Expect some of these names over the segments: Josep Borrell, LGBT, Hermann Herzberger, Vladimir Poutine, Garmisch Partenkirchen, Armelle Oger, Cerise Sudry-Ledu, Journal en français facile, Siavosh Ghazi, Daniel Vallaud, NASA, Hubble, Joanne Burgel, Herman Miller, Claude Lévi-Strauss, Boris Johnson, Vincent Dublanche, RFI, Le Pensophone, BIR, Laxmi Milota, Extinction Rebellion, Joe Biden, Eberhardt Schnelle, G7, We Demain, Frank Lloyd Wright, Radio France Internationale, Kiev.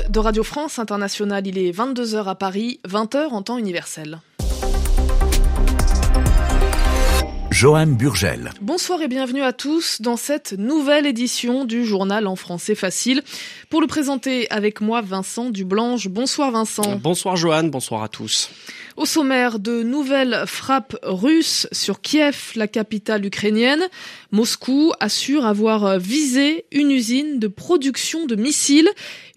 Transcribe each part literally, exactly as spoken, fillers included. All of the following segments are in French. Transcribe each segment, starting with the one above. écoute de Radio France Internationale, il est vingt-deux heures à Paris, vingt heures en temps universel. Joanne Burgel. Bonsoir et bienvenue à tous dans cette nouvelle édition du Journal en français facile. Pour le présenter avec moi, Vincent Dublanche. Bonsoir Vincent. Bonsoir Joanne, bonsoir à tous. Au sommaire, de nouvelles frappes russes sur Kiev, la capitale ukrainienne. Moscou assure avoir visé une usine de production de missiles.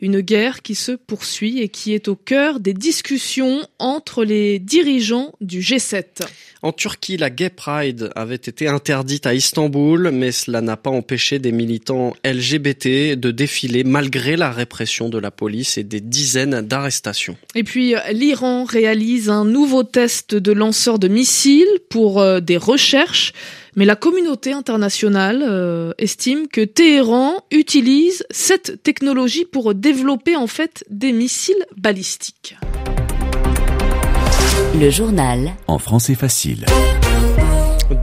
Une guerre qui se poursuit et qui est au cœur des discussions entre les dirigeants du G sept. En Turquie, la Gay Pride avait été interdite à Istanbul, mais cela n'a pas empêché des militants L G B T de défiler malgré la répression de la police et des dizaines d'arrestations. Et puis l'Iran réalise un nouveau test de lanceur de missiles pour euh, des recherches, mais la communauté internationale euh, estime que Téhéran utilise cette technologie pour développer en fait des missiles balistiques. Le journal en français facile.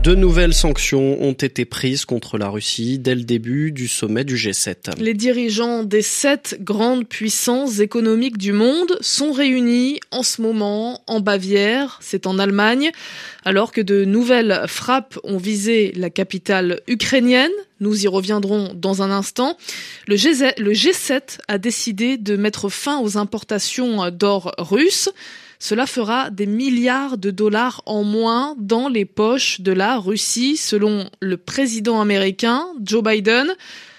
Deux nouvelles sanctions ont été prises contre la Russie dès le début du sommet du G sept. Les dirigeants des sept grandes puissances économiques du monde sont réunis en ce moment en Bavière, c'est en Allemagne, alors que de nouvelles frappes ont visé la capitale ukrainienne. Nous y reviendrons dans un instant. Le G sept a décidé de mettre fin aux importations d'or russe. Cela fera des milliards de dollars en moins dans les poches de la Russie, selon le président américain Joe Biden.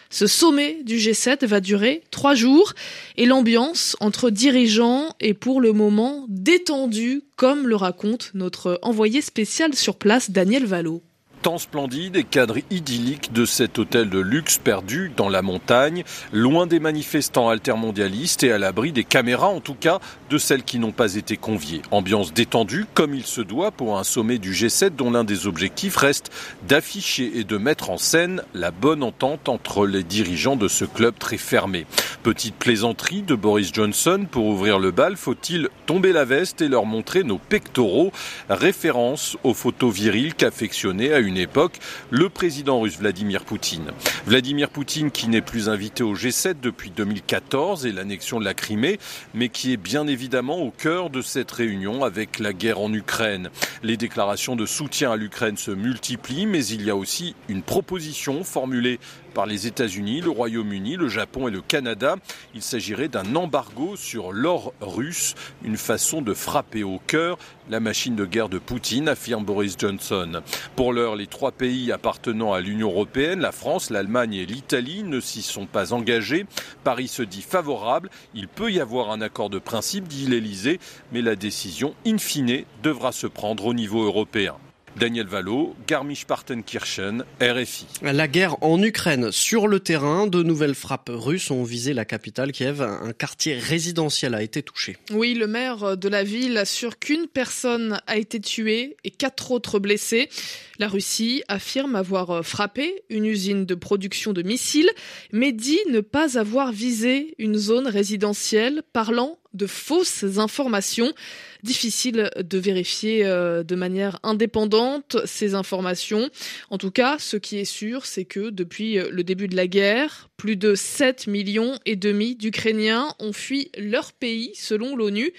Ce sommet du G sept va durer trois jours et l'ambiance entre dirigeants est pour le moment détendue, comme le raconte notre envoyé spécial sur place, Daniel Vallaud. Temps splendide et cadre idyllique de cet hôtel de luxe perdu dans la montagne, loin des manifestants altermondialistes et à l'abri des caméras, en tout cas de celles qui n'ont pas été conviées. Ambiance détendue comme il se doit pour un sommet du G sept dont l'un des objectifs reste d'afficher et de mettre en scène la bonne entente entre les dirigeants de ce club très fermé. Petite plaisanterie de Boris Johnson pour ouvrir le bal, faut-il tomber la veste et leur montrer nos pectoraux, référence aux photos viriles qu'affectionnait à une époque le président russe Vladimir Poutine. Vladimir Poutine qui n'est plus invité au G sept depuis deux mille quatorze et l'annexion de la Crimée, mais qui est bien évidemment au cœur de cette réunion avec la guerre en Ukraine. Les déclarations de soutien à l'Ukraine se multiplient, mais il y a aussi une proposition formulée par les États-Unis, le Royaume-Uni, le Japon et le Canada. Il s'agirait d'un embargo sur l'or russe, une façon de frapper au cœur la machine de guerre de Poutine, affirme Boris Johnson. Pour l'heure, les trois pays appartenant à l'Union européenne, la France, l'Allemagne et l'Italie, ne s'y sont pas engagés. Paris se dit favorable. Il peut y avoir un accord de principe, dit l'Élysée, mais la décision, in fine, devra se prendre au niveau européen. Daniel Vallaud, Garmisch Partenkirchen, R F I. La guerre en Ukraine. Sur le terrain, de nouvelles frappes russes ont visé la capitale Kiev. Un quartier résidentiel a été touché. Oui, le maire de la ville assure qu'une personne a été tuée et quatre autres blessés. La Russie affirme avoir frappé une usine de production de missiles, mais dit ne pas avoir visé une zone résidentielle, parlant de fausses informations. Difficile de vérifier euh, de manière indépendante ces informations. En tout cas, ce qui est sûr, c'est que depuis le début de la guerre, plus de sept millions et demi d'Ukrainiens ont fui leur pays, selon l'ONU.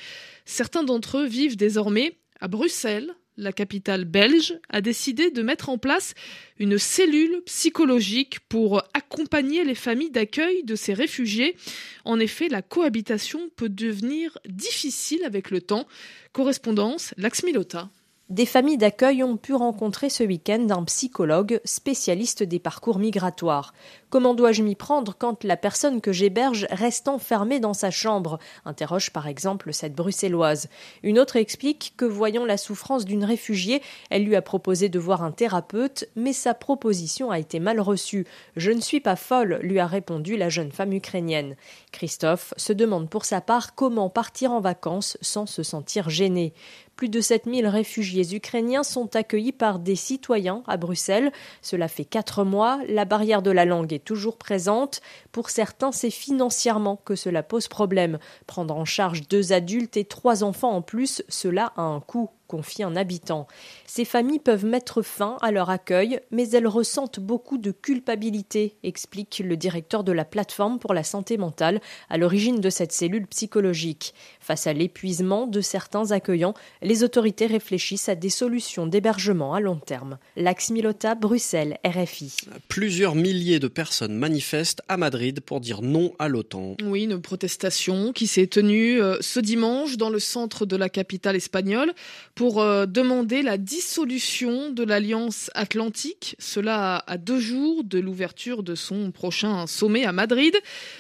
Certains d'entre eux vivent désormais à Bruxelles. La capitale belge a décidé de mettre en place une cellule psychologique pour accompagner les familles d'accueil de ces réfugiés. En effet, la cohabitation peut devenir difficile avec le temps. Correspondance, Laxmi Milota. Des familles d'accueil ont pu rencontrer ce week-end un psychologue spécialiste des parcours migratoires. « Comment dois-je m'y prendre quand la personne que j'héberge reste enfermée dans sa chambre ?» interroge par exemple cette bruxelloise. Une autre explique que, voyant la souffrance d'une réfugiée, elle lui a proposé de voir un thérapeute, mais sa proposition a été mal reçue. « Je ne suis pas folle », lui a répondu la jeune femme ukrainienne. Christophe se demande pour sa part comment partir en vacances sans se sentir gêné. Plus de sept mille réfugiés ukrainiens sont accueillis par des citoyens à Bruxelles. Cela fait quatre mois, la barrière de la langue est toujours présente. Pour certains, c'est financièrement que cela pose problème. Prendre en charge deux adultes et trois enfants en plus, cela a un coût. confie un habitant. Ces familles peuvent mettre fin à leur accueil, mais elles ressentent beaucoup de culpabilité, explique le directeur de la plateforme pour la santé mentale, à l'origine de cette cellule psychologique. Face à l'épuisement de certains accueillants, les autorités réfléchissent à des solutions d'hébergement à long terme. Laxmi Milota, Bruxelles, R F I. Plusieurs milliers de personnes manifestent à Madrid pour dire non à l'OTAN. Oui, une protestation qui s'est tenue ce dimanche dans le centre de la capitale espagnole pour demander la dissolution de l'Alliance Atlantique, cela à deux jours de l'ouverture de son prochain sommet à Madrid.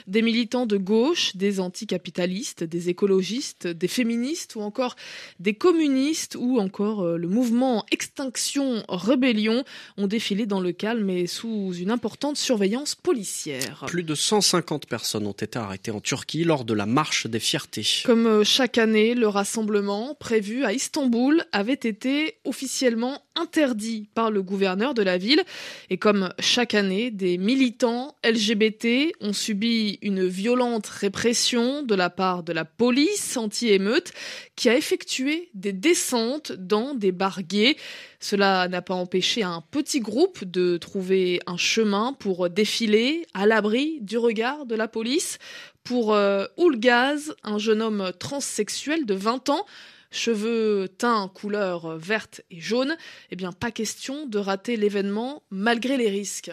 Des militants de gauche, des anticapitalistes, des écologistes, des féministes ou encore des communistes ou encore le mouvement Extinction Rebellion ont défilé dans le calme et sous une importante surveillance policière. Plus de cent cinquante personnes ont été arrêtées en Turquie lors de la marche des fiertés. Comme chaque année, le rassemblement prévu à Istanbul avait été officiellement interdit par le gouverneur de la ville. Et comme chaque année, des militants L G B T ont subi une violente répression de la part de la police anti-émeute qui a effectué des descentes dans des bars gays. Cela n'a pas empêché un petit groupe de trouver un chemin pour défiler à l'abri du regard de la police. Pour euh, Oulgaz, un jeune homme transsexuel de vingt ans, cheveux teints couleur verte et jaune, eh bien pas question de rater l'événement malgré les risques.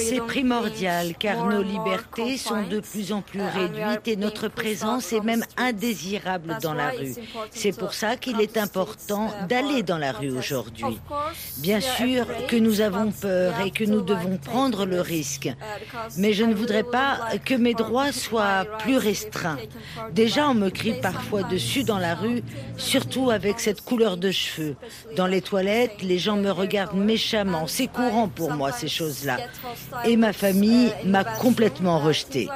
C'est primordial car nos libertés sont de plus en plus réduites et notre présence est même indésirable dans la rue. C'est pour ça qu'il est important d'aller dans la rue aujourd'hui. Bien sûr que nous avons peur et que nous devons prendre le risque, mais je ne voudrais pas que mes droits soient plus restreints. Déjà, on me crie parfois dessus dans la rue, surtout avec cette couleur de cheveux. Dans les toilettes, les gens me regardent méchamment, c'est courant pour moi ces choses-là. Et ma famille m'a complètement rejetée.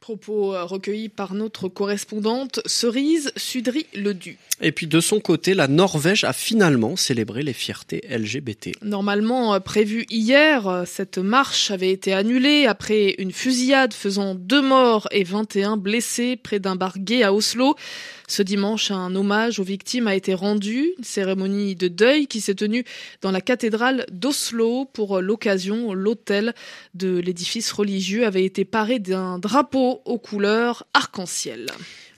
Propos recueillis par notre correspondante Cerise Sudry-Ledu. Et puis de son côté, la Norvège a finalement célébré les fiertés L G B T. Normalement prévue hier, cette marche avait été annulée après une fusillade faisant deux morts et vingt et un blessés près d'un bar gay à Oslo. Ce dimanche, un hommage aux victimes a été rendu, une cérémonie de deuil qui s'est tenue dans la cathédrale d'Oslo. Pour l'occasion, l'autel de l'édifice religieux avait été paré d'un drapeau aux couleurs arc-en-ciel.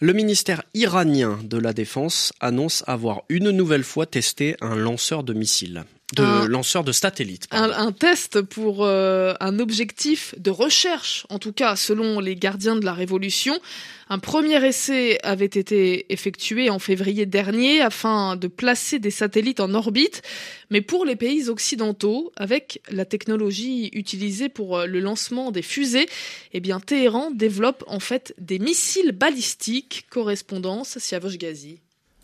Le ministère iranien de la Défense annonce avoir une nouvelle fois testé un lanceur de missiles. De un, lanceur de satellites. Un, un test pour euh, un objectif de recherche, en tout cas selon les gardiens de la Révolution. Un premier essai avait été effectué en février dernier afin de placer des satellites en orbite, mais pour les pays occidentaux, avec la technologie utilisée pour le lancement des fusées, eh bien Téhéran développe en fait des missiles balistiques. Correspondance Siavosh Ghazi.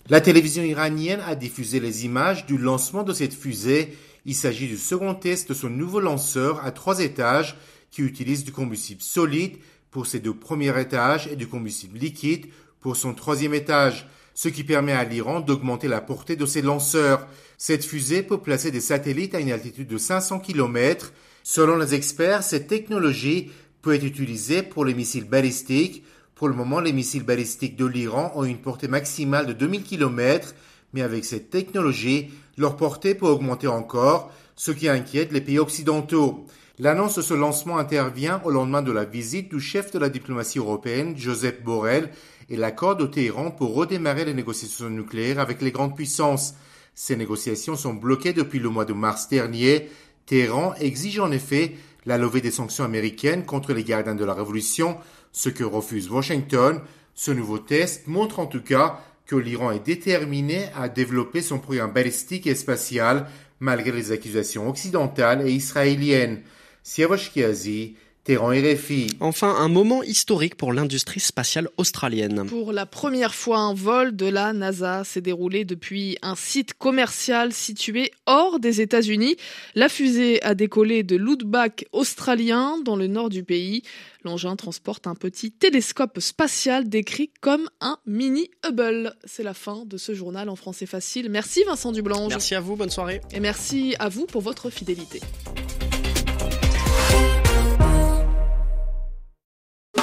La télévision iranienne a diffusé les images du lancement de cette fusée. Il s'agit du second test de son nouveau lanceur à trois étages qui utilise du combustible solide pour ses deux premiers étages et du combustible liquide pour son troisième étage, ce qui permet à l'Iran d'augmenter la portée de ses lanceurs. Cette fusée peut placer des satellites à une altitude de cinq cents kilomètres. Selon les experts, cette technologie peut être utilisée pour les missiles balistiques. Pour le moment, les missiles balistiques de l'Iran ont une portée maximale de deux mille kilomètres, mais avec cette technologie, leur portée peut augmenter encore, ce qui inquiète les pays occidentaux. L'annonce de ce lancement intervient au lendemain de la visite du chef de la diplomatie européenne, Josep Borrell, et l'accord de Téhéran pour redémarrer les négociations nucléaires avec les grandes puissances. Ces négociations sont bloquées depuis le mois de mars dernier. Téhéran exige en effet la levée des sanctions américaines contre les gardiens de la Révolution, ce que refuse Washington. Ce nouveau test montre en tout cas que l'Iran est déterminé à développer son programme balistique et spatial malgré les accusations occidentales et israéliennes. Siavosh Ghazi, Téhéran, R F I. Enfin, un moment historique pour l'industrie spatiale australienne. Pour la première fois, un vol de la NASA s'est déroulé depuis un site commercial situé hors des États-Unis. La fusée a décollé de l'Outback australien dans le nord du pays. L'engin transporte un petit télescope spatial décrit comme un mini Hubble. C'est la fin de ce journal en français facile. Merci Vincent Dublanche. Merci à vous, bonne soirée. Et merci à vous pour votre fidélité.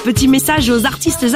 Petit message aux artistes